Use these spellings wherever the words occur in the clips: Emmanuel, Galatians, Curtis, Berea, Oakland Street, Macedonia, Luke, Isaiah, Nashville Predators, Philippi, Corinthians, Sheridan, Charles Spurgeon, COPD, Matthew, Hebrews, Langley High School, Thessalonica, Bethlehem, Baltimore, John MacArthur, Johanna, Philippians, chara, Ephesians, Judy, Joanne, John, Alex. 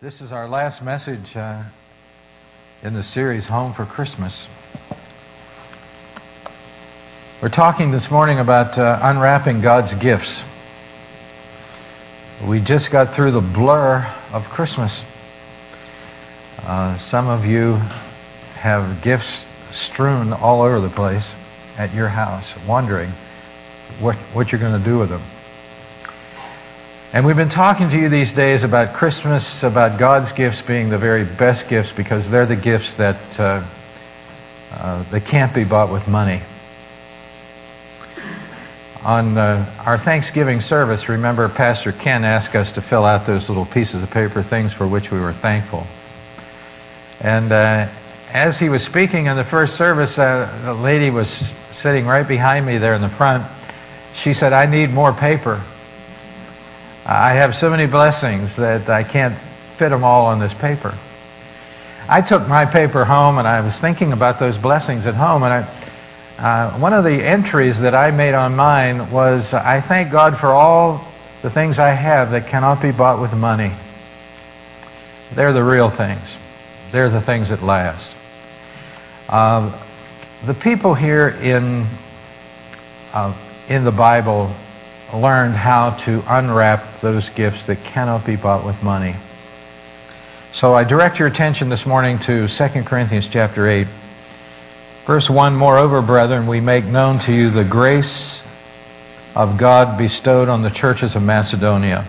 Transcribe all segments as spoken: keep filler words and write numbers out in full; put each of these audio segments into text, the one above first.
This is our last message uh, in the series, Home for Christmas. We're talking this morning about uh, unwrapping God's gifts. We just got through the blur of Christmas. Uh, some of you have gifts strewn all over the place at your house, wondering what, what you're going to do with them. And we've been talking to you these days about Christmas, about God's gifts being the very best gifts because they're the gifts that uh, uh, they can't be bought with money. On uh, our Thanksgiving service, remember Pastor Ken asked us to fill out those little pieces of paper, things for which we were thankful. And uh, as he was speaking in the first service, uh, a lady was sitting right behind me there in the front. She said, "I need more paper. I have so many blessings that I can't fit them all on this paper." I took my paper home and I was thinking about those blessings at home. And I, uh, one of the entries that I made on mine was, "I thank God for all the things I have that cannot be bought with money." They're the real things. They're the things that last. Uh, the people here in, uh, in the Bible learned how to unwrap those gifts that cannot be bought with money. So I direct your attention this morning to Second Corinthians chapter eight, verse one, "Moreover, brethren, we make known to you the grace of God bestowed on the churches of Macedonia."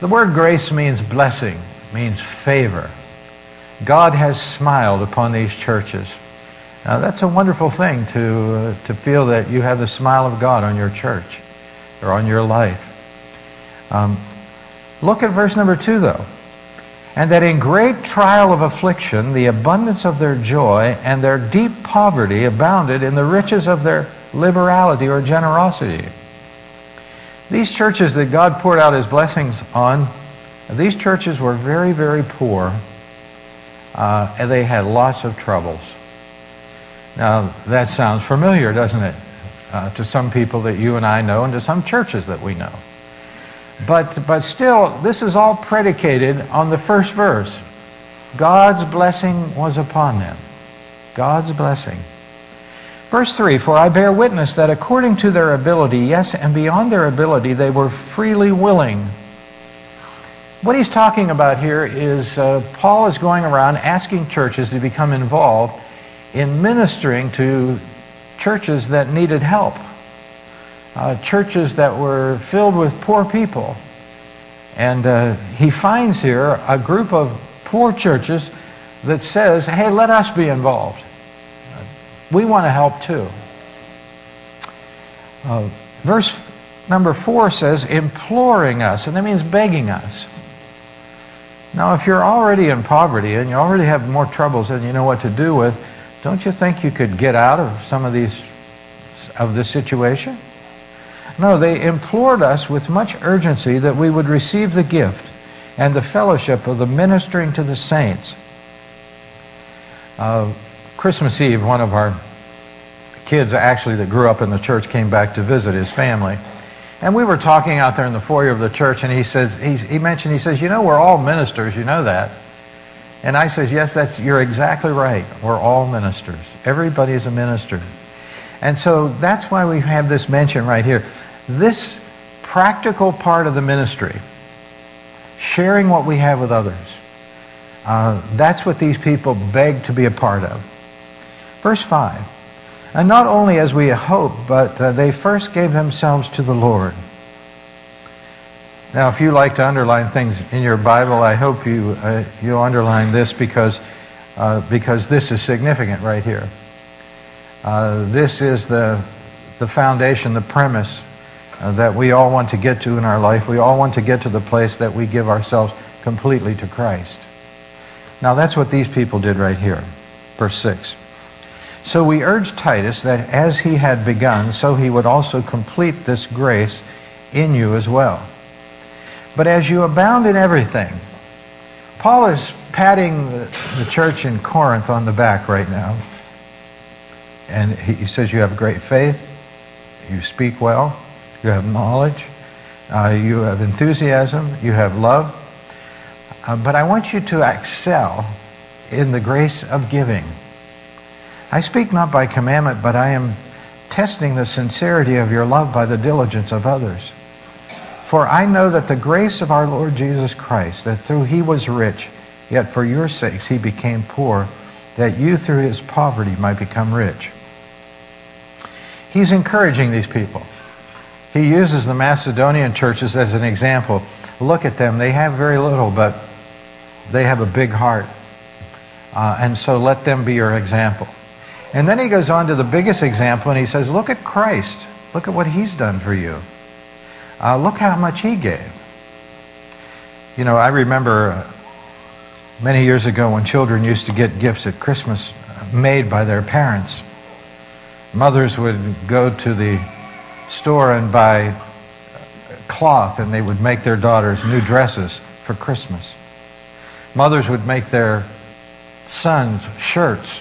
The word grace means blessing, means favor. God has smiled upon these churches. Now that's a wonderful thing to, uh, to feel that you have the smile of God on your church or on your life. Um, look at verse number two, though. "And that in great trial of affliction, the abundance of their joy and their deep poverty abounded in the riches of their liberality or generosity." These churches that God poured out his blessings on, these churches were very, very poor, uh, and they had lots of troubles. Now, that sounds familiar, doesn't it? Uh, to some people that you and I know and to some churches that we know. But, but still, this is all predicated on the first verse. God's blessing was upon them. God's blessing. Verse three, "For I bear witness that according to their ability, yes, and beyond their ability, they were freely willing." What he's talking about here is uh, Paul is going around asking churches to become involved in ministering to churches that needed help, uh, churches that were filled with poor people. And uh, he finds here a group of poor churches that says, "Hey, let us be involved. We want to help too." Uh, verse number four says, "Imploring us," and that means begging us. Now, if you're already in poverty and you already have more troubles than you know what to do with, don't you think you could get out of some of these, of this situation? No, they implored us with much urgency that we would receive the gift and the fellowship of the ministering to the saints. Uh, Christmas Eve, one of our kids actually that grew up in the church came back to visit his family. And we were talking out there in the foyer of the church, and he says, he, he mentioned, he says, "You know, we're all ministers, you know that." And I says, "Yes, that's you're exactly right. We're all ministers. Everybody's a minister." And so that's why we have this mention right here. This practical part of the ministry, sharing what we have with others, uh, that's what these people beg to be a part of. Verse five, "And not only as we hope, but uh, they first gave themselves to the Lord." Now, if you like to underline things in your Bible, I hope you uh, you underline this because uh, because this is significant right here. Uh, this is the the foundation, the premise uh, that we all want to get to in our life. We all want to get to the place that we give ourselves completely to Christ. Now, that's what these people did right here. Verse six. "So we urge Titus that as he had begun, so he would also complete this grace in you as well. But as you abound in everything," Paul is patting the church in Corinth on the back right now. And he says, "You have great faith, you speak well, you have knowledge, uh, you have enthusiasm, you have love." Uh, but I want you to excel in the grace of giving. I speak not by commandment, but I am testing the sincerity of your love by the diligence of others. For I know that the grace of our Lord Jesus Christ, that through he was rich, yet for your sakes he became poor, that you through his poverty might become rich. He's encouraging these people. He uses the Macedonian churches as an example. Look at them. They have very little, but they have a big heart. Uh, and so let them be your example. And then he goes on to the biggest example, and he says, look at Christ. Look at what he's done for you. Uh, look how much he gave. You know, I remember many years ago when children used to get gifts at Christmas made by their parents. Mothers would go to the store and buy cloth, and they would make their daughters new dresses for Christmas. Mothers would make their sons shirts,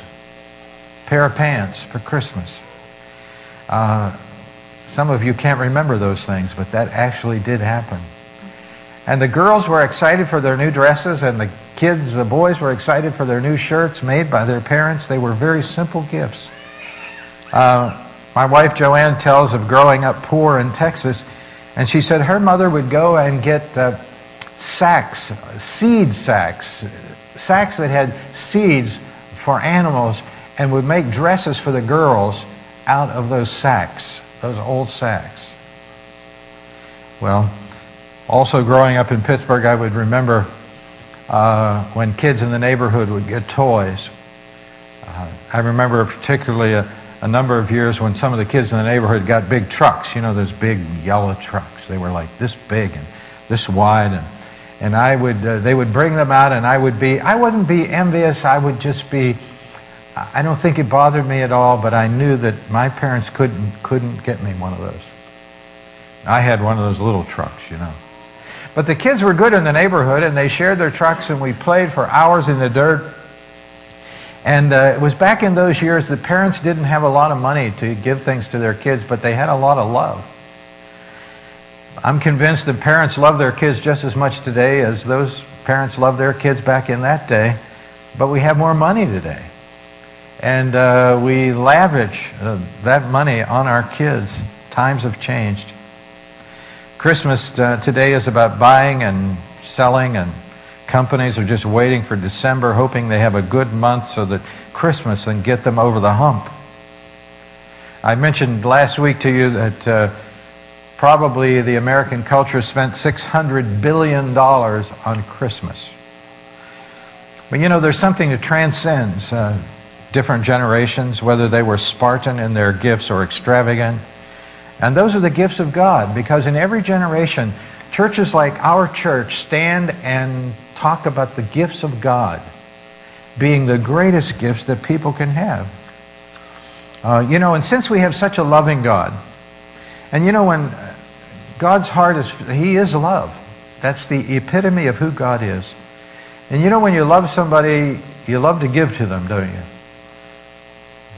pair of pants for Christmas. Uh, some of you can't remember those things, but that actually did happen. And the girls were excited for their new dresses, and the kids, the boys, were excited for their new shirts made by their parents. They were very simple gifts. Uh, my wife Joanne tells of growing up poor in Texas, and she said her mother would go and get uh, sacks, seed sacks, sacks that had seeds for animals, and would make dresses for the girls out of those sacks, those old sacks. Well, also growing up in Pittsburgh, I would remember uh, when kids in the neighborhood would get toys. Uh, I remember particularly a, a number of years when some of the kids in the neighborhood got big trucks, you know, those big yellow trucks. They were like this big and this wide, and and I would uh, they would bring them out, and I would be, I wouldn't be envious, I would just be, I don't think it bothered me at all, but I knew that my parents couldn't couldn't get me one of those. I had one of those little trucks, you know. But the kids were good in the neighborhood, and they shared their trucks, and we played for hours in the dirt. And uh, it was back in those years that parents didn't have a lot of money to give things to their kids, but they had a lot of love. I'm convinced that parents love their kids just as much today as those parents loved their kids back in that day, but we have more money today. And uh, we lavish uh, that money on our kids. Times have changed. Christmas uh, today is about buying and selling, and companies are just waiting for December, hoping they have a good month so that Christmas can get them over the hump. I mentioned last week to you that uh, probably the American culture spent six hundred billion dollars on Christmas. But you know, there's something that transcends uh, different generations, whether they were Spartan in their gifts or extravagant. And those are the gifts of God, because in every generation, churches like our church stand and talk about the gifts of God being the greatest gifts that people can have. Uh, you know, and since we have such a loving God, and you know, when God's heart is, he is love. That's the epitome of who God is. And you know, when you love somebody, you love to give to them, don't you?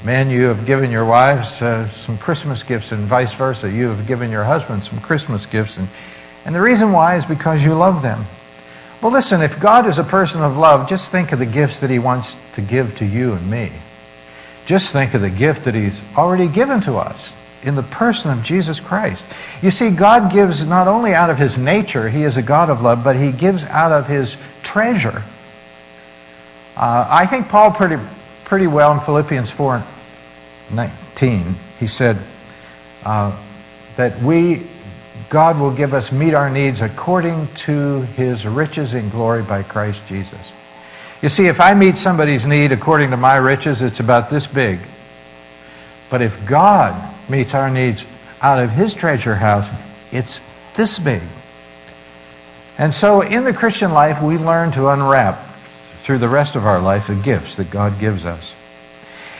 Man, you have given your wives uh, some Christmas gifts, and vice versa. You have given your husband some Christmas gifts. And, and the reason why is because you love them. Well, listen, if God is a person of love, just think of the gifts that he wants to give to you and me. Just think of the gift that he's already given to us in the person of Jesus Christ. You see, God gives not only out of his nature, he is a God of love, but he gives out of his treasure. Uh, I think Paul pretty... pretty well in Philippians four nineteen. He said uh, that we, God will give us, meet our needs according to his riches in glory by Christ Jesus. You see, if I meet somebody's need according to my riches, it's about this big. But if God meets our needs out of his treasure house, it's this big. And so in the Christian life, we learn to unwrap through the rest of our life, the gifts that God gives us.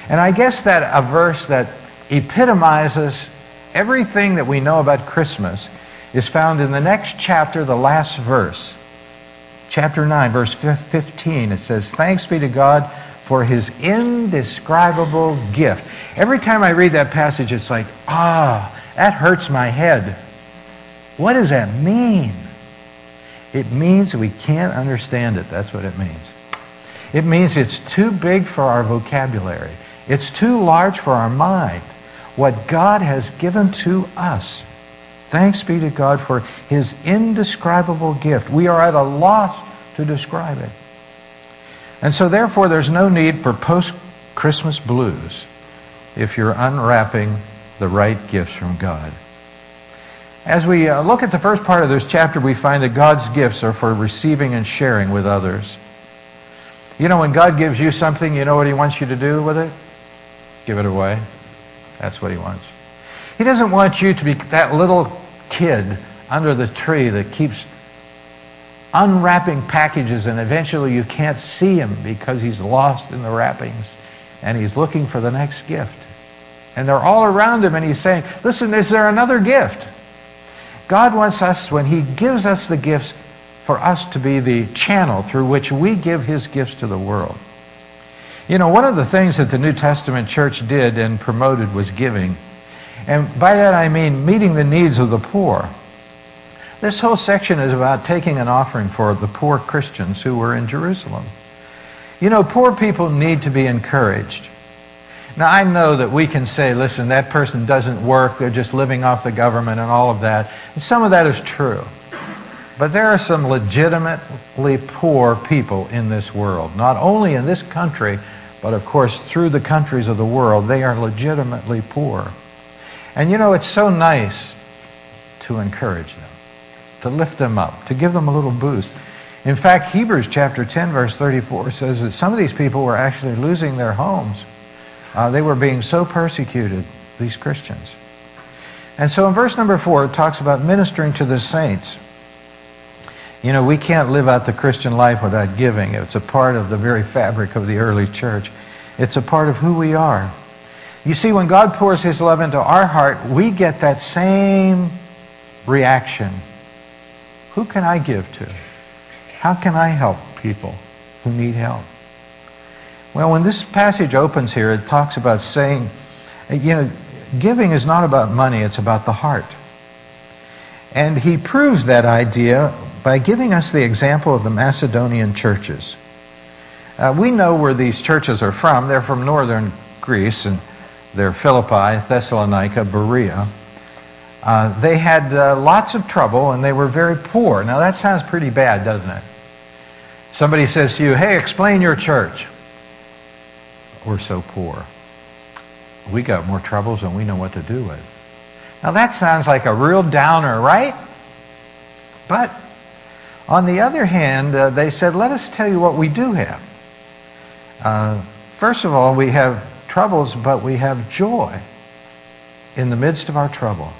And I guess that a verse that epitomizes everything that we know about Christmas is found in the next chapter, the last verse. Chapter nine, verse fifteen, it says, "Thanks be to God for his indescribable gift." Every time I read that passage, it's like, ah, that hurts my head. What does that mean? It means we can't understand it. That's what it means. It means it's too big for our vocabulary. It's too large for our mind. What God has given to us. Thanks be to God for His indescribable gift. We are at a loss to describe it. And so therefore there's no need for post-Christmas blues if you're unwrapping the right gifts from God. As we uh, look at the first part of this chapter, we find that God's gifts are for receiving and sharing with others. You know, when God gives you something, you know what He wants you to do with it? Give it away. That's what He wants. He doesn't want you to be that little kid under the tree that keeps unwrapping packages and eventually you can't see him because he's lost in the wrappings and he's looking for the next gift. And they're all around him and he's saying, listen, is there another gift? God wants us, when He gives us the gifts, for us to be the channel through which we give His gifts to the world. You know, one of the things that the New Testament church did and promoted was giving. And by that I mean meeting the needs of the poor. This whole section is about taking an offering for the poor Christians who were in Jerusalem. You know, poor people need to be encouraged. Now, I know that we can say, listen, that person doesn't work, they're just living off the government and all of that. And some of that is true. But there are some legitimately poor people in this world, not only in this country, but of course through the countries of the world, they are legitimately poor. And you know, it's so nice to encourage them, to lift them up, to give them a little boost. In fact, Hebrews chapter ten, verse thirty-four says that some of these people were actually losing their homes. Uh, they were being so persecuted, these Christians. And so in verse number four, it talks about ministering to the saints. You know, we can't live out the Christian life without giving. It's a part of the very fabric of the early church. It's a part of who we are. You see, when God pours His love into our heart, we get that same reaction. Who can I give to? How can I help people who need help? Well, when this passage opens here, it talks about saying, you know, giving is not about money, it's about the heart. And He proves that idea by giving us the example of the Macedonian churches. Uh, we know where these churches are from. They're from northern Greece, and they're Philippi, Thessalonica, Berea. Uh, they had uh, lots of trouble, and they were very poor. Now, that sounds pretty bad, doesn't it? Somebody says to you, hey, explain your church. We're so poor. We got more troubles than we know what to do with. Now, that sounds like a real downer, right? But on the other hand, uh, they said, let us tell you what we do have. Uh, first of all, we have troubles, but we have joy in the midst of our trouble.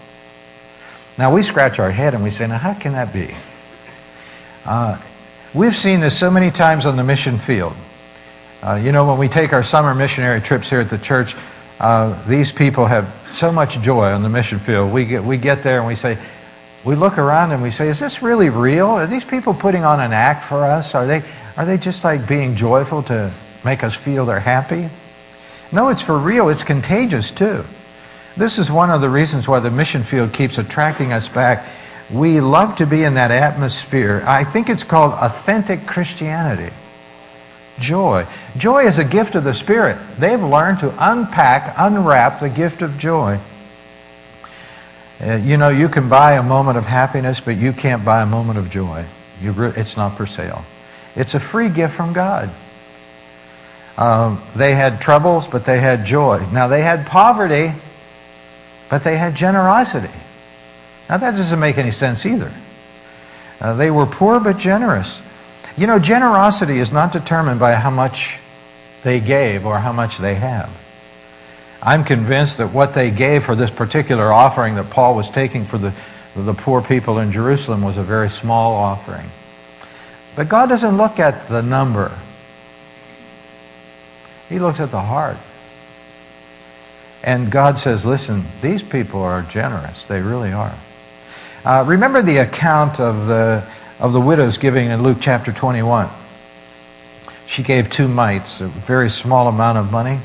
Now, we scratch our head and we say, now, how can that be? Uh, we've seen this so many times on the mission field. Uh, you know, when we take our summer missionary trips here at the church, uh, these people have so much joy on the mission field. We get, we get there and we say, we look around and we say, is this really real? Are these people putting on an act for us? Are they, are they just like being joyful to make us feel they're happy? No, it's for real. It's contagious too. This is one of the reasons why the mission field keeps attracting us back. We love to be in that atmosphere. I think it's called authentic Christianity. Joy. Joy is a gift of the Spirit. They've learned to unpack, unwrap the gift of joy. Uh, you know, you can buy a moment of happiness, but you can't buy a moment of joy. You re- it's not for sale. It's a free gift from God. Um, they had troubles, but they had joy. Now, they had poverty, but they had generosity. Now, that doesn't make any sense either. Uh, they were poor, but generous. You know, generosity is not determined by how much they gave or how much they have. I'm convinced that what they gave for this particular offering that Paul was taking for the, the poor people in Jerusalem was a very small offering. But God doesn't look at the number. He looks at the heart. And God says, listen, these people are generous. They really are. Uh, remember the account of the... of the widow's giving in Luke chapter twenty-one. She gave two mites, a very small amount of money,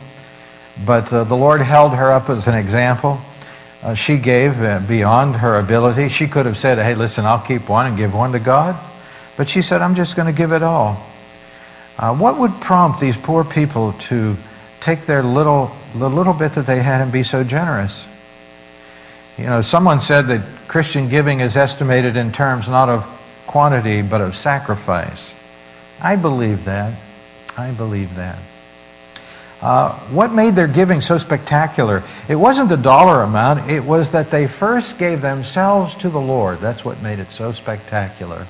but uh, the Lord held her up as an example. Uh, she gave uh, beyond her ability. She could have said, hey, listen, I'll keep one and give one to God. But she said, I'm just going to give it all. Uh, what would prompt these poor people to take their little, the little bit that they had and be so generous? You know, someone said that Christian giving is estimated in terms not of quantity, but of sacrifice. I believe that. I believe that. Uh, what made their giving so spectacular? It wasn't the dollar amount. It was that they first gave themselves to the Lord. That's what made it so spectacular.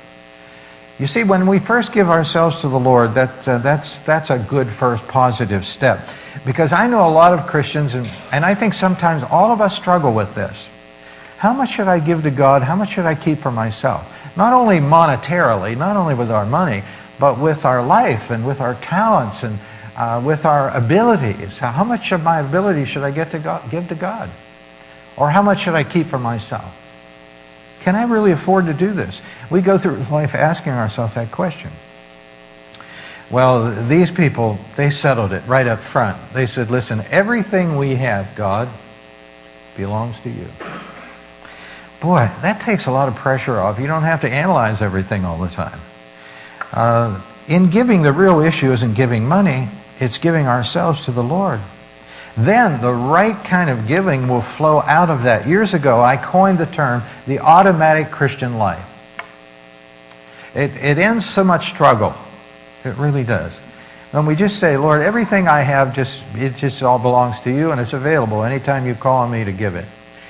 You see, when we first give ourselves to the Lord, that, uh, that's that's a good first positive step. Because I know a lot of Christians, and, and I think sometimes all of us struggle with this. How much should I give to God? How much should I keep for myself? Not only monetarily, not only with our money, but with our life and with our talents and uh, with our abilities. How much of my ability should I get to God, give to God? Or how much should I keep for myself? Can I really afford to do this? We go through life asking ourselves that question. Well, these people, they settled it right up front. They said, listen, everything we have, God, belongs to you. Boy, that takes a lot of pressure off. You don't have to analyze everything all the time. Uh, in giving, the real issue isn't giving money. It's giving ourselves to the Lord. Then the right kind of giving will flow out of that. Years ago, I coined the term, the automatic Christian life. It, it ends so much struggle. It really does. When we just say, Lord, everything I have, just it just all belongs to you, and it's available anytime you call on me to give it.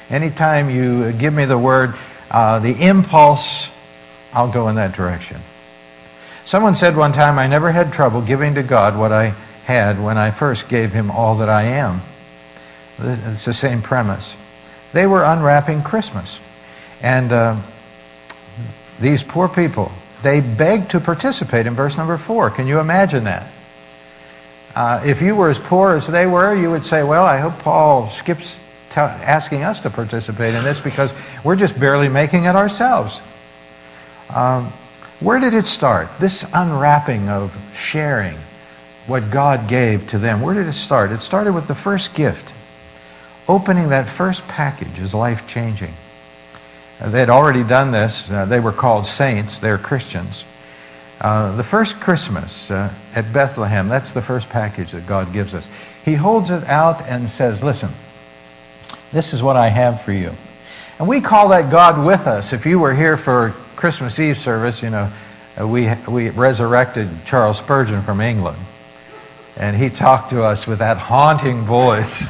Anytime you give me the word, uh, the impulse, I'll go in that direction. Someone said one time, I never had trouble giving to God what I had when I first gave him all that I am. It's the same premise. They were unwrapping Christmas. And uh, these poor people, they begged to participate in verse number four. Can you imagine that? Uh, if you were as poor as they were, you would say, well, I hope Paul skips t- asking us to participate in this because we're just barely making it ourselves. Um, where did it start? This unwrapping of sharing what God gave to them. Where did it start? It started with the first gift. Opening that first package is life-changing. Uh, they'd already done this. Uh, they were called saints. They're Christians. Uh, the first Christmas uh, at Bethlehem, that's the first package that God gives us. He holds it out and says, listen, this is what I have for you. And we call that God with us. If you were here for Christmas Eve service, you know, uh, we, we resurrected Charles Spurgeon from England. And he talked to us with that haunting voice.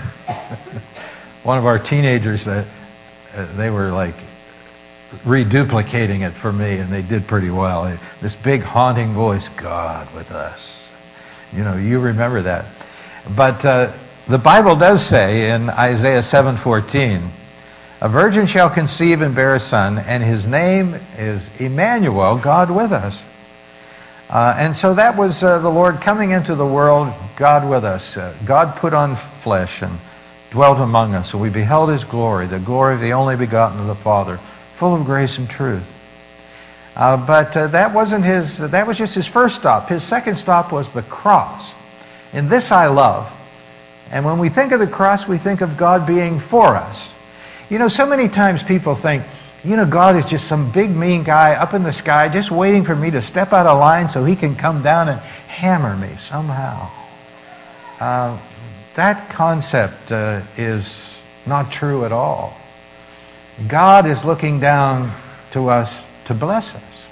One of our teenagers, that uh, they were like reduplicating it for me, and they did pretty well. This big haunting voice, God with us. You know, you remember that. But uh, the Bible does say in Isaiah seven fourteen, a virgin shall conceive and bear a son, and his name is Emmanuel, God with us. Uh, and so that was uh, the Lord coming into the world, God with us. Uh, God put on flesh and dwelt among us. And we beheld his glory, the glory of the only begotten of the Father, full of grace and truth. Uh, but uh, that wasn't his, that was just his first stop. His second stop was the cross. And this I love. And when we think of the cross, we think of God being for us. You know, so many times people think, you know, God is just some big, mean guy up in the sky just waiting for me to step out of line so he can come down and hammer me somehow. Uh, that concept uh, is not true at all. God is looking down to us to bless us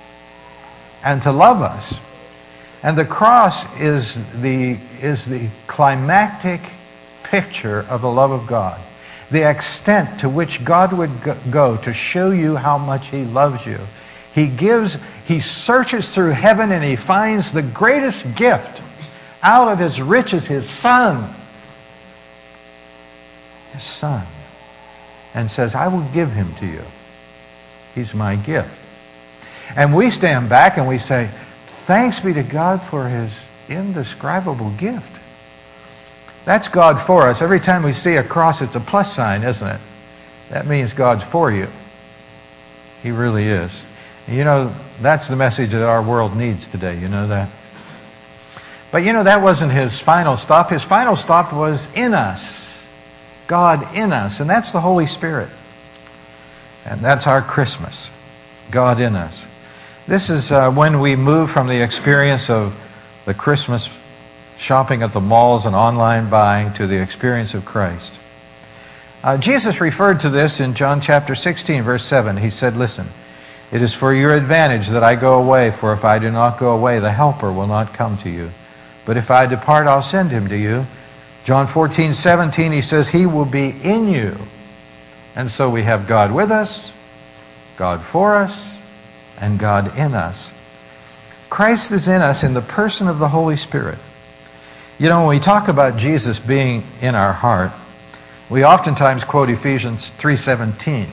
and to love us. And the cross is the, is the climactic picture of the love of God. The extent to which God would go to show you how much he loves you. He gives, he searches through heaven and he finds the greatest gift out of his riches, his son. His son. And says, I will give him to you. He's my gift. And we stand back and we say, thanks be to God for his indescribable gift. That's God for us. Every time we see a cross, it's a plus sign, isn't it? That means God's for you. He really is. You know, that's the message that our world needs today. You know that? But you know, that wasn't his final stop. His final stop was in us. God in us. And that's the Holy Spirit. And that's our Christmas. God in us. This is uh, when we move from the experience of the Christmas shopping at the malls and online buying to the experience of Christ. Uh, Jesus referred to this in John chapter sixteen, verse seven. He said, listen, it is for your advantage that I go away, for if I do not go away, the Helper will not come to you. But if I depart, I'll send him to you. John fourteen, seventeen, he says, he will be in you. And so we have God with us, God for us, and God in us. Christ is in us in the person of the Holy Spirit. You know, when we talk about Jesus being in our heart, we oftentimes quote Ephesians three seventeen,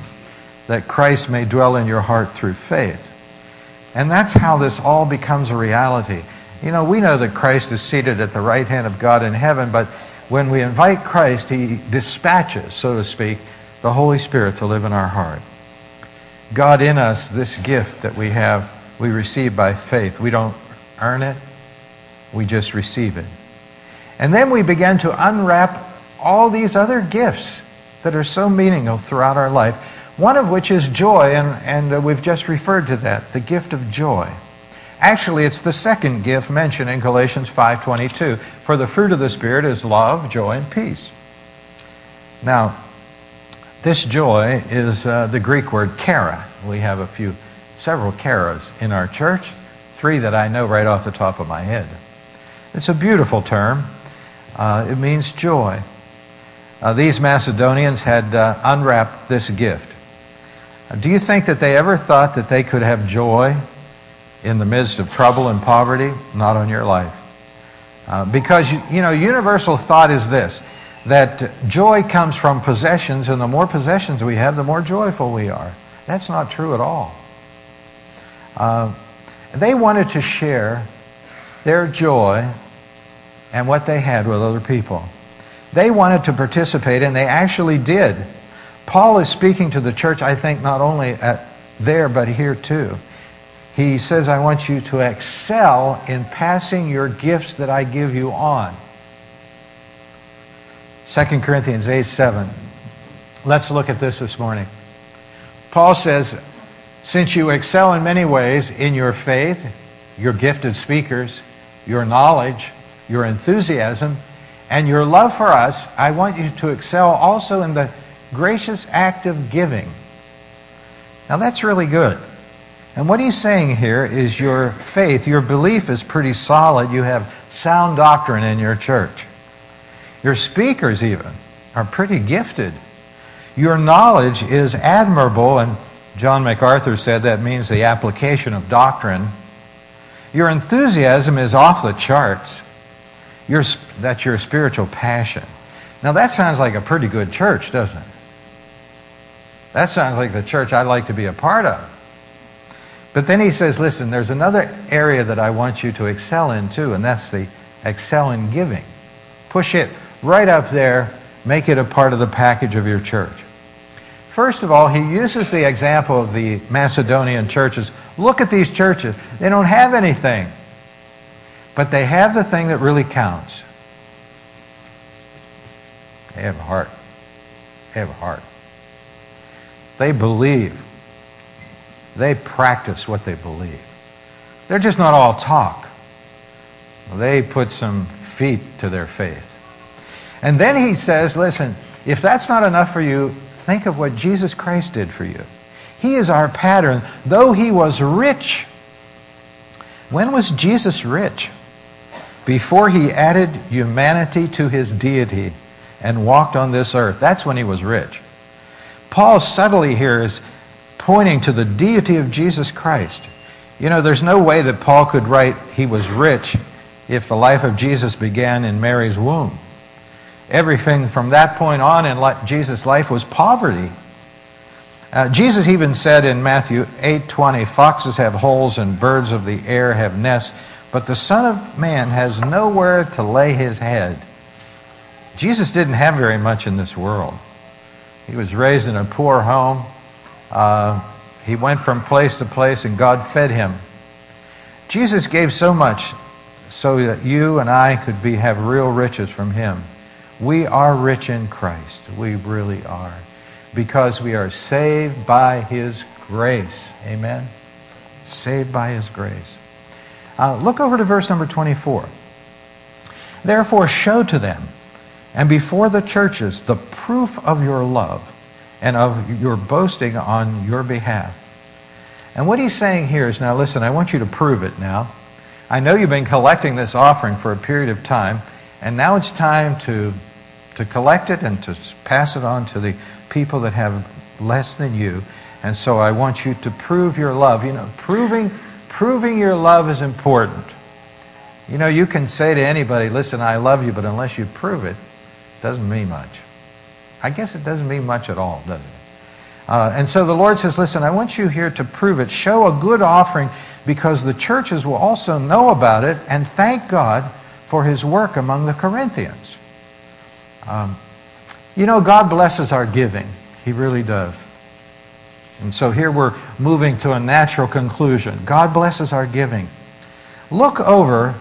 that Christ may dwell in your heart through faith. And that's how this all becomes a reality. You know, we know that Christ is seated at the right hand of God in heaven, but when we invite Christ, he dispatches, so to speak, the Holy Spirit to live in our heart. God in us, this gift that we have, we receive by faith. We don't earn it, we just receive it. And then we begin to unwrap all these other gifts that are so meaningful throughout our life, one of which is joy, and, and we've just referred to that, the gift of joy. Actually, it's the second gift mentioned in Galatians five twenty-two, for the fruit of the Spirit is love, joy, and peace. Now, this joy is uh, the Greek word chara. We have a few, several charas in our church, three that I know right off the top of my head. It's a beautiful term. Uh, it means joy. Uh, these Macedonians had uh, unwrapped this gift. Uh, do you think that they ever thought that they could have joy in the midst of trouble and poverty? Not on your life. Uh, because, you, you know, universal thought is this, that joy comes from possessions, and the more possessions we have, the more joyful we are. That's not true at all. Uh, they wanted to share their joy and what they had with other people. They wanted to participate, and they actually did. Paul is speaking to the church, I think, not only at there, but here too. He says, I want you to excel in passing your gifts that I give you on. Second Corinthians eight seven. Let's look at this this morning. Paul says, since you excel in many ways in your faith, your gifted speakers, your knowledge, your enthusiasm, and your love for us, I want you to excel also in the gracious act of giving. Now that's really good. And what he's saying here is your faith, your belief is pretty solid. You have sound doctrine in your church. Your speakers even are pretty gifted. Your knowledge is admirable, and John MacArthur said that means the application of doctrine. Your enthusiasm is off the charts. Your, that's your spiritual passion. Now that sounds like a pretty good church, doesn't it? That sounds like the church I'd like to be a part of. But then he says, listen, there's another area that I want you to excel in too, and that's the excel in giving. Push it right up there, make it a part of the package of your church. First of all, he uses the example of the Macedonian churches. Look at these churches. They don't have anything. But they have the thing that really counts. They have a heart. They have a heart. They believe. They practice what they believe. They're just not all talk. They put some feet to their faith. And then he says, listen, if that's not enough for you, think of what Jesus Christ did for you. He is our pattern, though he was rich. When was Jesus rich? Before he added humanity to his deity and walked on this earth. That's when he was rich. Paul subtly here is pointing to the deity of Jesus Christ. You know, there's no way that Paul could write he was rich if the life of Jesus began in Mary's womb. Everything from that point on in life, Jesus' life was poverty. Uh, Jesus even said in Matthew eight twenty, foxes have holes and birds of the air have nests, but the Son of Man has nowhere to lay his head. Jesus didn't have very much in this world. He was raised in a poor home. Uh, he went from place to place and God fed him. Jesus gave so much so that you and I could be have real riches from him. We are rich in Christ. We really are. Because we are saved by his grace. Amen? saved by his grace. Uh, look over to verse number twenty-four. Therefore show to them and before the churches the proof of your love and of your boasting on your behalf. And what he's saying here is, now listen, I want you to prove it now. I know you've been collecting this offering for a period of time, and now it's time to, to collect it and to pass it on to the people that have less than you. And so I want you to prove your love. You know, proving, proving your love is important. You know, you can say to anybody, listen, I love you, but unless you prove it, it doesn't mean much. I guess it doesn't mean much at all, does it? Uh, and so the Lord says, listen, I want you here to prove it. Show a good offering because the churches will also know about it and thank God for his work among the Corinthians. Um, you know, God blesses our giving. He really does. And so here we're moving to a natural conclusion. God blesses our giving. Look over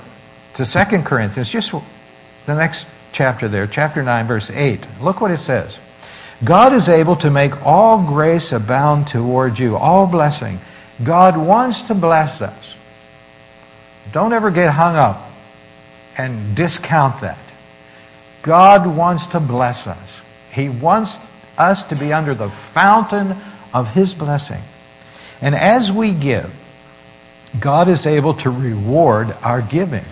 to Second Corinthians, just the next chapter there, chapter nine, verse eight. Look what it says. God is able to make all grace abound toward you, all blessing. God wants to bless us. Don't ever get hung up and discount that. God wants to bless us. He wants us to be under the fountain of his blessing. And as we give, God is able to reward our giving.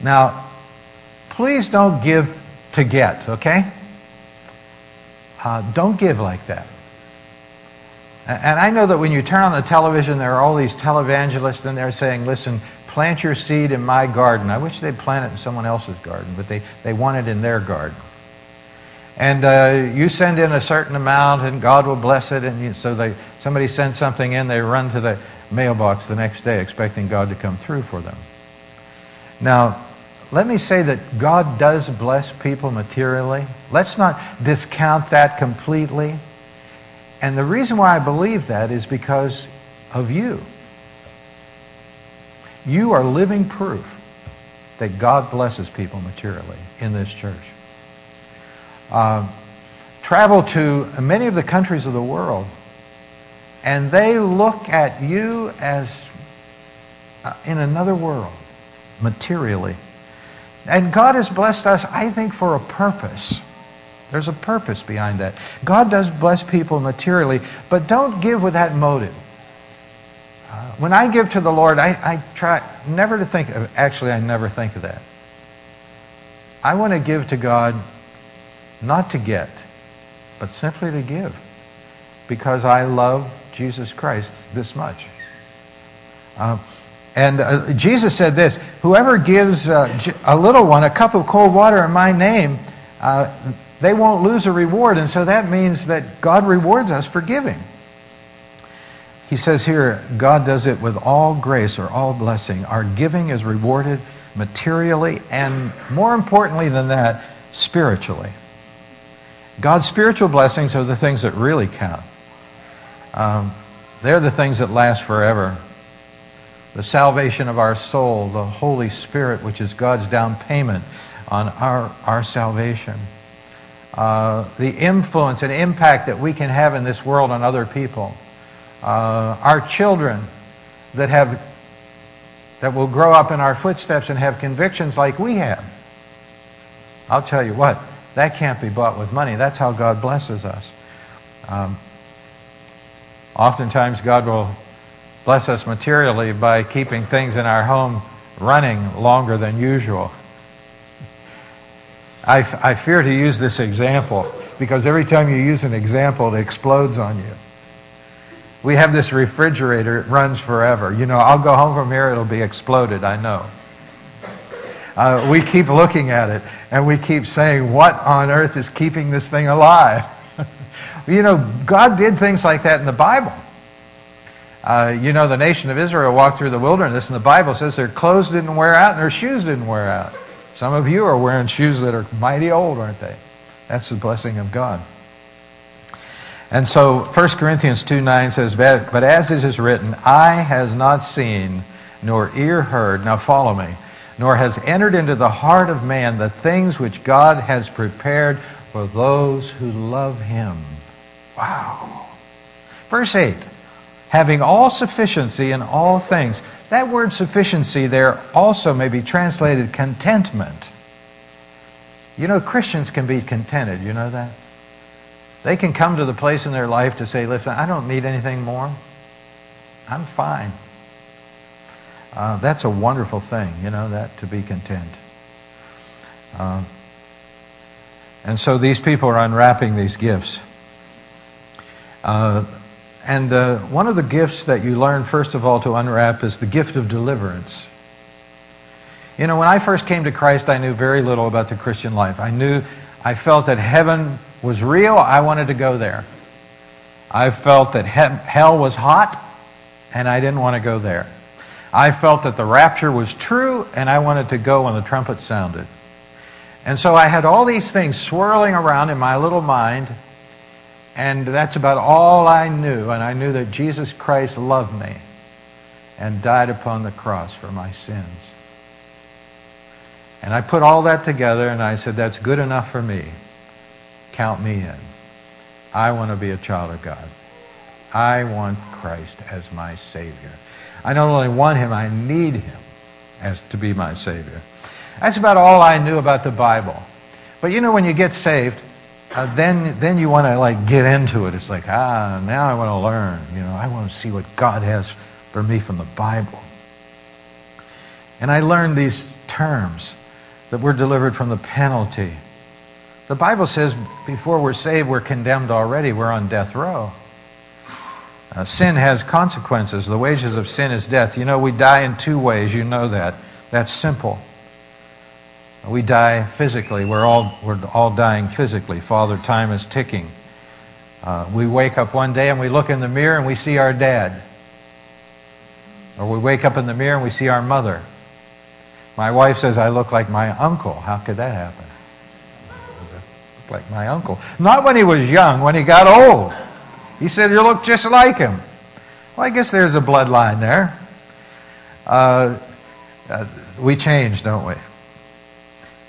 Now, please don't give to get, okay? Uh, don't give like that. And I know that when you turn on the television, there are all these televangelists in there saying, listen, plant your seed in my garden. I wish they'd plant it in someone else's garden, but they, they want it in their garden. And uh, you send in a certain amount, and God will bless it. And you, so they, somebody sends something in, they run to the mailbox the next day expecting God to come through for them. Now, let me say that God does bless people materially. Let's not discount that completely. And the reason why I believe that is because of you. You are living proof that God blesses people materially in this church. Uh, travel to many of the countries of the world, and they look at you as uh, in another world, materially. And God has blessed us, I think, for a purpose. There's a purpose behind that. God does bless people materially, but don't give with that motive. Uh, when I give to the Lord, I, I try never to think of, actually, I never think of that. I want to give to God not to get, but simply to give, because I love Jesus Christ this much. Uh, and uh, Jesus said this, whoever gives uh, a little one a cup of cold water in my name, uh, they won't lose a reward, and so that means that God rewards us for giving. He says here, God does it with all grace or all blessing. Our giving is rewarded materially and, more importantly than that, spiritually. God's spiritual blessings are the things that really count. Um, they're the things that last forever. The salvation of our soul, the Holy Spirit, which is God's down payment on our, our salvation. Uh, the influence and impact that we can have in this world on other people. Uh, our children that have that will grow up in our footsteps and have convictions like we have. I'll tell you what, that can't be bought with money. That's how God blesses us. Um, oftentimes God will bless us materially by keeping things in our home running longer than usual. I, f- I fear to use this example because every time you use an example, it explodes on you. We have this refrigerator, it runs forever. You know, I'll go home from here, it'll be exploded, I know. Uh, we keep looking at it, and we keep saying, what on earth is keeping this thing alive? You know, God did things like that in the Bible. Uh, you know, the nation of Israel walked through the wilderness, and the Bible says their clothes didn't wear out and their shoes didn't wear out. Some of you are wearing shoes that are mighty old, aren't they? That's the blessing of God. And so First Corinthians two nine says, but as it is written, eye has not seen, nor ear heard, now follow me, nor has entered into the heart of man the things which God has prepared for those who love him. Wow. Verse eight, having all sufficiency in all things. That word sufficiency there also may be translated contentment. You know, Christians can be contented, you know that? They can come to the place in their life to say, listen, I don't need anything more. I'm fine. Uh, that's a wonderful thing, you know, that to be content. Uh, and so these people are unwrapping these gifts. Uh, and uh, one of the gifts that you learn, first of all, to unwrap is the gift of deliverance. You know, when I first came to Christ, I knew very little about the Christian life. I knew, I felt that heaven was real. I wanted to go there. I felt that he- hell was hot, and I didn't want to go there. I felt that the rapture was true, and I wanted to go when the trumpet sounded. And so I had all these things swirling around in my little mind, and that's about all I knew. And I knew that Jesus Christ loved me and died upon the cross for my sins. And I put all that together, and I said, that's good enough for me. Count me in. I want to be a child of God. I want Christ as my Savior. I not only want Him, I need Him as to be my Savior. That's about all I knew about the Bible. But you know, when you get saved, uh, then then you want to like get into it. It's like, ah, now I want to learn. You know, I want to see what God has for me from the Bible. And I learned these terms that we're delivered from the penalty. The Bible says before we're saved, we're condemned already. We're on death row. Uh, sin has consequences. The wages of sin is death. You know, we die in two ways. You know that. That's simple. We die physically. We're all we're all dying physically. Father, time is ticking. Uh, we wake up one day and we look in the mirror and we see our dad. Or we wake up in the mirror and we see our mother. My wife says, I look like my uncle. How could that happen? I look like my uncle. Not when he was young, when he got old. He said, you look just like him. Well, I guess there's a bloodline there. Uh, uh, we change, don't we?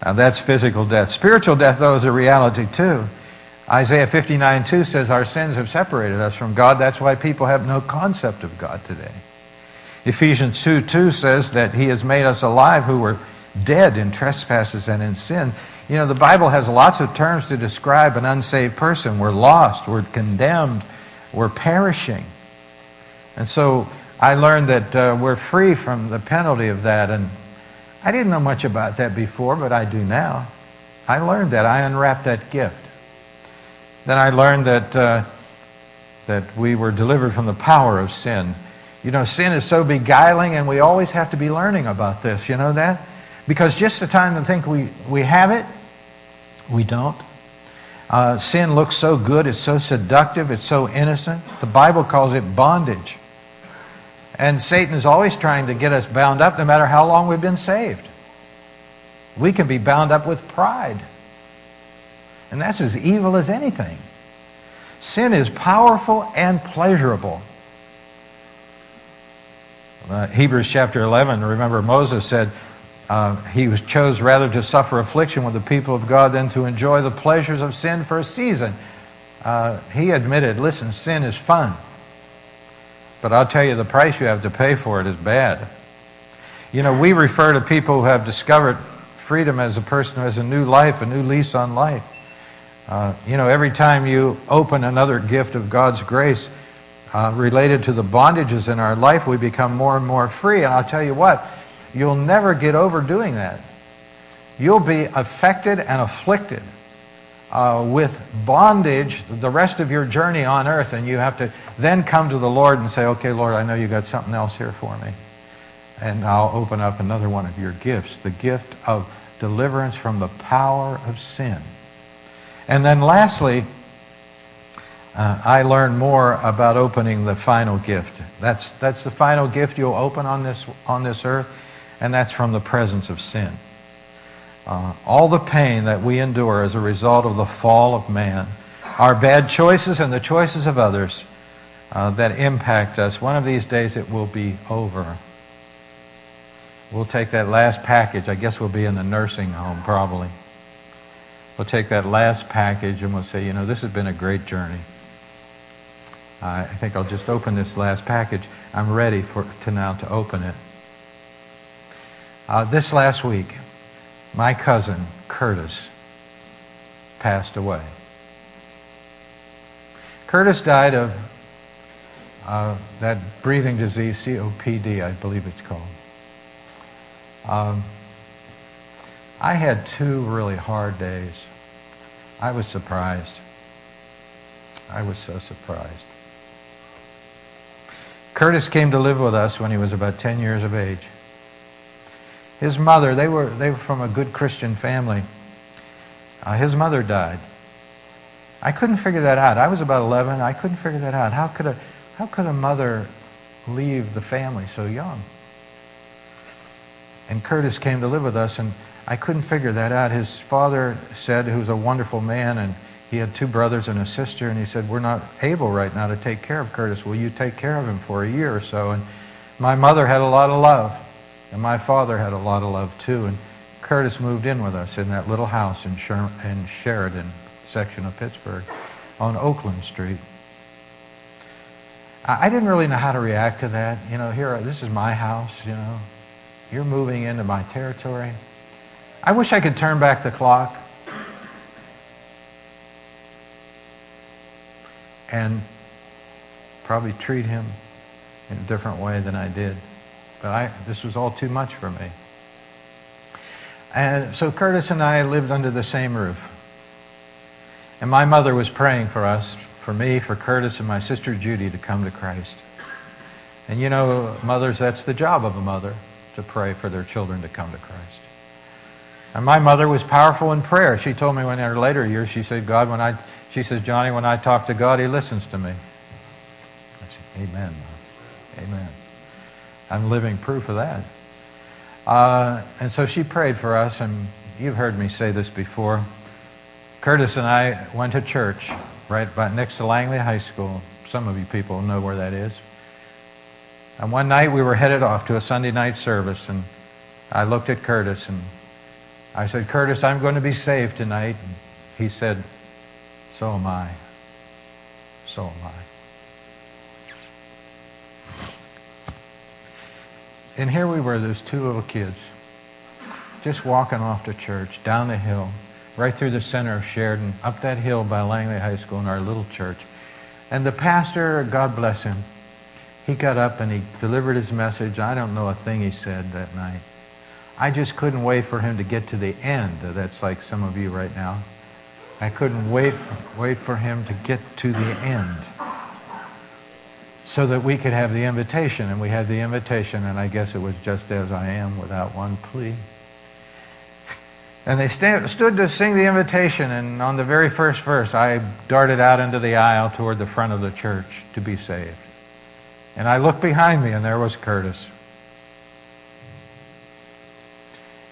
Now, that's physical death. Spiritual death, though, is a reality, too. Isaiah fifty-nine two says, our sins have separated us from God. That's why people have no concept of God today. Ephesians two two says that He has made us alive who were dead in trespasses and in sin. You know, the Bible has lots of terms to describe an unsaved person. We're lost. We're condemned. We're perishing. And so I learned that uh, we're free from the penalty of that. And I didn't know much about that before, but I do now. I learned that. I unwrapped that gift. Then I learned that uh, that we were delivered from the power of sin. You know, sin is so beguiling, and we always have to be learning about this. You know that? Because just the time to think we, we have it, we don't. Uh, sin looks so good. It's so seductive. It's so innocent. The Bible calls it bondage. And Satan is always trying to get us bound up no matter how long we've been saved. We can be bound up with pride. And that's as evil as anything. Sin is powerful and pleasurable. Uh, Hebrews chapter eleven, remember Moses said uh, he was chose rather to suffer affliction with the people of God than to enjoy the pleasures of sin for a season. Uh, he admitted, listen, sin is fun. But I'll tell you, the price you have to pay for it is bad. You know, we refer to people who have discovered freedom as a person who has a new life, a new lease on life. Uh, you know, every time you open another gift of God's grace uh, related to the bondages in our life, we become more and more free. And I'll tell you what, you'll never get over doing that. You'll be affected and afflicted Uh, with bondage the rest of your journey on earth, and you have to then come to the Lord and say, okay, Lord, I know you got something else here for me, and I'll open up another one of your gifts, the gift of deliverance from the power of sin. And then lastly, uh, I learned more about opening the final gift. That's that's the final gift you'll open on this on this earth, and that's from the presence of sin. Uh, all the pain that we endure as a result of the fall of man, our bad choices and the choices of others uh, that impact us, one of these days it will be over. We'll take that last package. I guess we'll be in the nursing home probably. We'll take that last package and we'll say, you know, this has been a great journey. Uh, I think I'll just open this last package. I'm ready for to now to open it. Uh, this last week, my cousin, Curtis, passed away. Curtis died of uh, that breathing disease, C O P D, I believe it's called. Um, I had two really hard days. I was surprised. I was so surprised. Curtis came to live with us when he was about ten years of age. His mother, they were they were from a good Christian family. Uh, his mother died. I couldn't figure that out. I was about eleven. I couldn't figure that out. How could a how could a mother leave the family so young? And Curtis came to live with us, and I couldn't figure that out. His father said, who was a wonderful man, and he had two brothers and a sister, and he said, we're not able right now to take care of Curtis. Will you take care of him for a year or so? And my mother had a lot of love. And my father had a lot of love, too. And Curtis moved in with us in that little house in, Sher- in Sheridan section of Pittsburgh on Oakland Street. I-, I didn't really know how to react to that. You know, here, this is my house, you know. You're moving into my territory. I wish I could turn back the clock and probably treat him in a different way than I did. But I, this was all too much for me. And so Curtis and I lived under the same roof. And my mother was praying for us, for me, for Curtis, and my sister Judy to come to Christ. And you know, mothers, that's the job of a mother, to pray for their children to come to Christ. And my mother was powerful in prayer. She told me when in her later years, she said, God, when I, she says, Johnny, when I talk to God, he listens to me. I said, amen, Mom. Amen. I'm living proof of that. Uh, and so she prayed for us, and you've heard me say this before. Curtis and I went to church right by, next to Langley High School. Some of you people know where that is. And one night we were headed off to a Sunday night service, and I looked at Curtis, and I said, Curtis, I'm going to be saved tonight. And he said, so am I. So am I. And here we were, those two little kids, just walking off to church, down the hill, right through the center of Sheridan, up that hill by Langley High School in our little church. And the pastor, God bless him, he got up and he delivered his message. I don't know a thing he said that night. I just couldn't wait for him to get to the end. That's like some of you right now. I couldn't wait for, wait for him to get to the end, so that we could have the invitation, and we had the invitation, and I guess it was just as I am, without one plea. And they st- stood to sing the invitation, and on the very first verse, I darted out into the aisle toward the front of the church to be saved. And I looked behind me, and there was Curtis.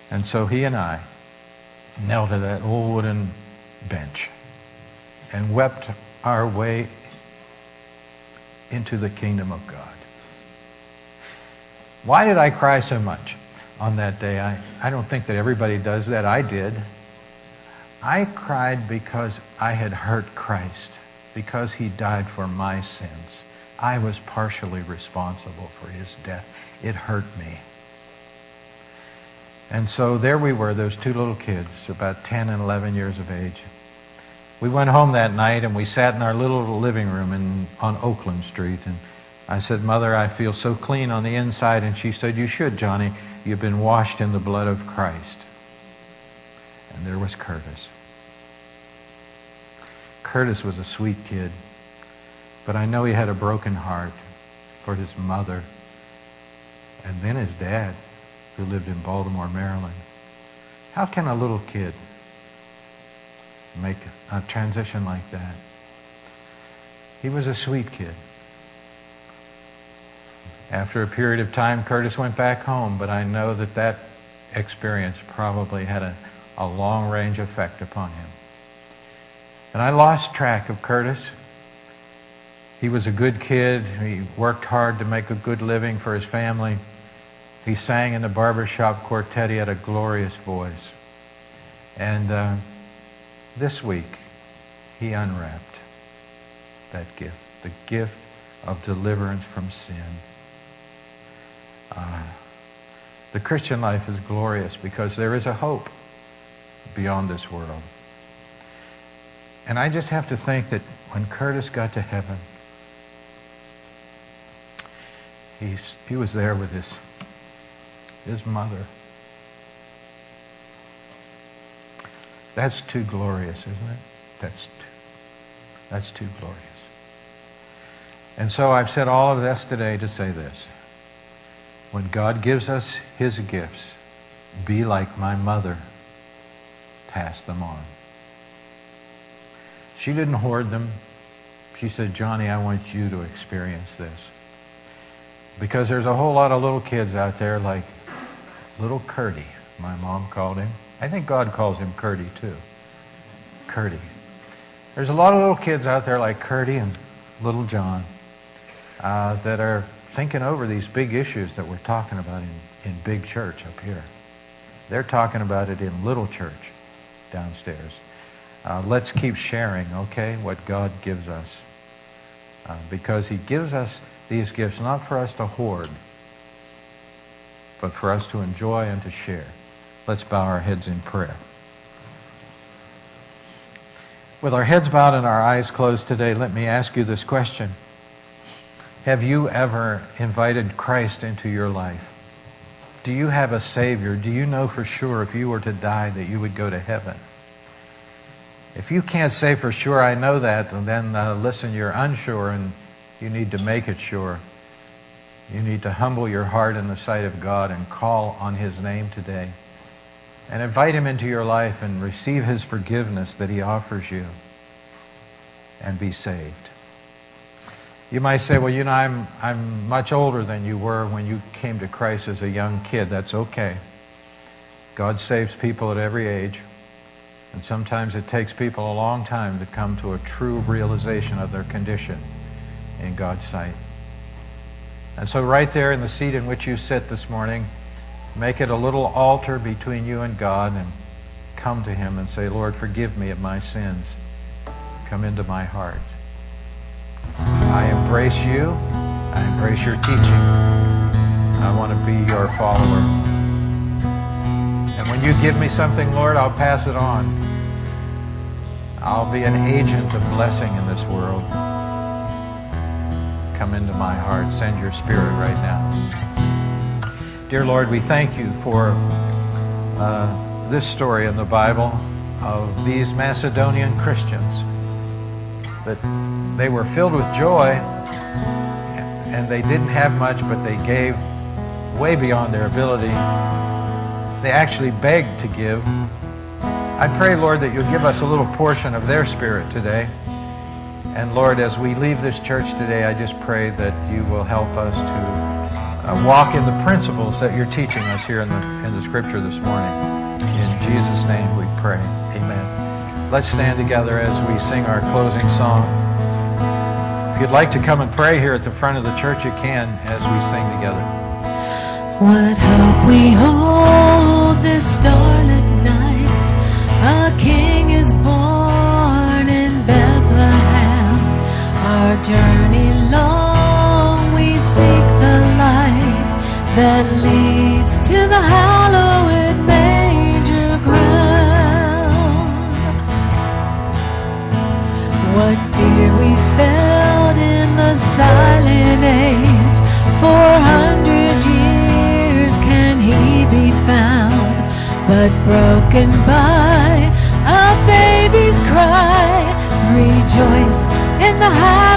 And so he and I knelt at that old wooden bench and wept our way into the kingdom of God. Why did I cry so much on that day? I, I don't think that everybody does that. I did. I cried because I had hurt Christ, because he died for my sins. I was partially responsible for his death. It hurt me. And so there we were, those two little kids, about ten and eleven years of age. We went home that night, and we sat in our little living room in, on Oakland Street. And I said, Mother, I feel so clean on the inside. And she said, you should, Johnny. You've been washed in the blood of Christ. And there was Curtis. Curtis was a sweet kid, but I know he had a broken heart for his mother and then his dad, who lived in Baltimore, Maryland. How can a little kid make a transition like that? He was a sweet kid. After a period of time, Curtis went back home, but I know that that experience probably had a, a long-range effect upon him. And I lost track of Curtis. He was a good kid. He worked hard to make a good living for his family. He sang in the barbershop quartet. He had a glorious voice. And uh, This week, he unwrapped that gift. the gift of deliverance from sin. Uh, the Christian life is glorious because there is a hope beyond this world. And I just have to think that when Curtis got to heaven, he's, he was there with his, his mother. That's too glorious, isn't it? That's too, that's too glorious. And so I've said all of this today to say this. When God gives us his gifts, be like my mother. Pass them on. She didn't hoard them. She said, Johnny, I want you to experience this. Because there's a whole lot of little kids out there like little Curdy, my mom called him. I think God calls him Curdy too. Curdy. There's a lot of little kids out there like Curdy and little John uh, that are thinking over these big issues that we're talking about in, in big church up here. They're talking about it in little church downstairs. Uh, let's keep sharing, okay, what God gives us. Uh, because he gives us these gifts not for us to hoard, but for us to enjoy and to share. Let's bow our heads in prayer. With our heads bowed and our eyes closed today, let me ask you this question. Have you ever invited Christ into your life? Do you have a Savior? Do you know for sure if you were to die that you would go to heaven? If you can't say for sure, I know that, then uh, listen, you're unsure and you need to make it sure. You need to humble your heart in the sight of God and call on his name today. And invite him into your life and receive his forgiveness that he offers you and be saved. You might say, well, you know, I'm I'm much older than you were when you came to Christ as a young kid. That's okay. God saves people at every age. And sometimes it takes people a long time to come to a true realization of their condition in God's sight. And so right there in the seat in which you sit this morning, make it a little altar between you and God and come to him and say, Lord, forgive me of my sins. Come into my heart. I embrace you. I embrace your teaching. I want to be your follower. And when you give me something, Lord, I'll pass it on. I'll be an agent of blessing in this world. Come into my heart. Send your spirit right now. Dear Lord, we thank you for uh, this story in the Bible of these Macedonian Christians. That they were filled with joy and they didn't have much, but they gave way beyond their ability. They actually begged to give. I pray, Lord, that you'll give us a little portion of their spirit today. And Lord, as we leave this church today, I just pray that you will help us to Uh, walk in the principles that you're teaching us here in the in the Scripture this morning. In Jesus' name we pray. Amen. Let's stand together as we sing our closing song. If you'd like to come and pray here at the front of the church, you can as we sing together. What hope we hold this starlit night. A king is born in Bethlehem. Our journey long we seek that leads to the hallowed major ground. What fear we felt in the silent age, four hundred years can he be found, but broken by a baby's cry, rejoice in the hallowed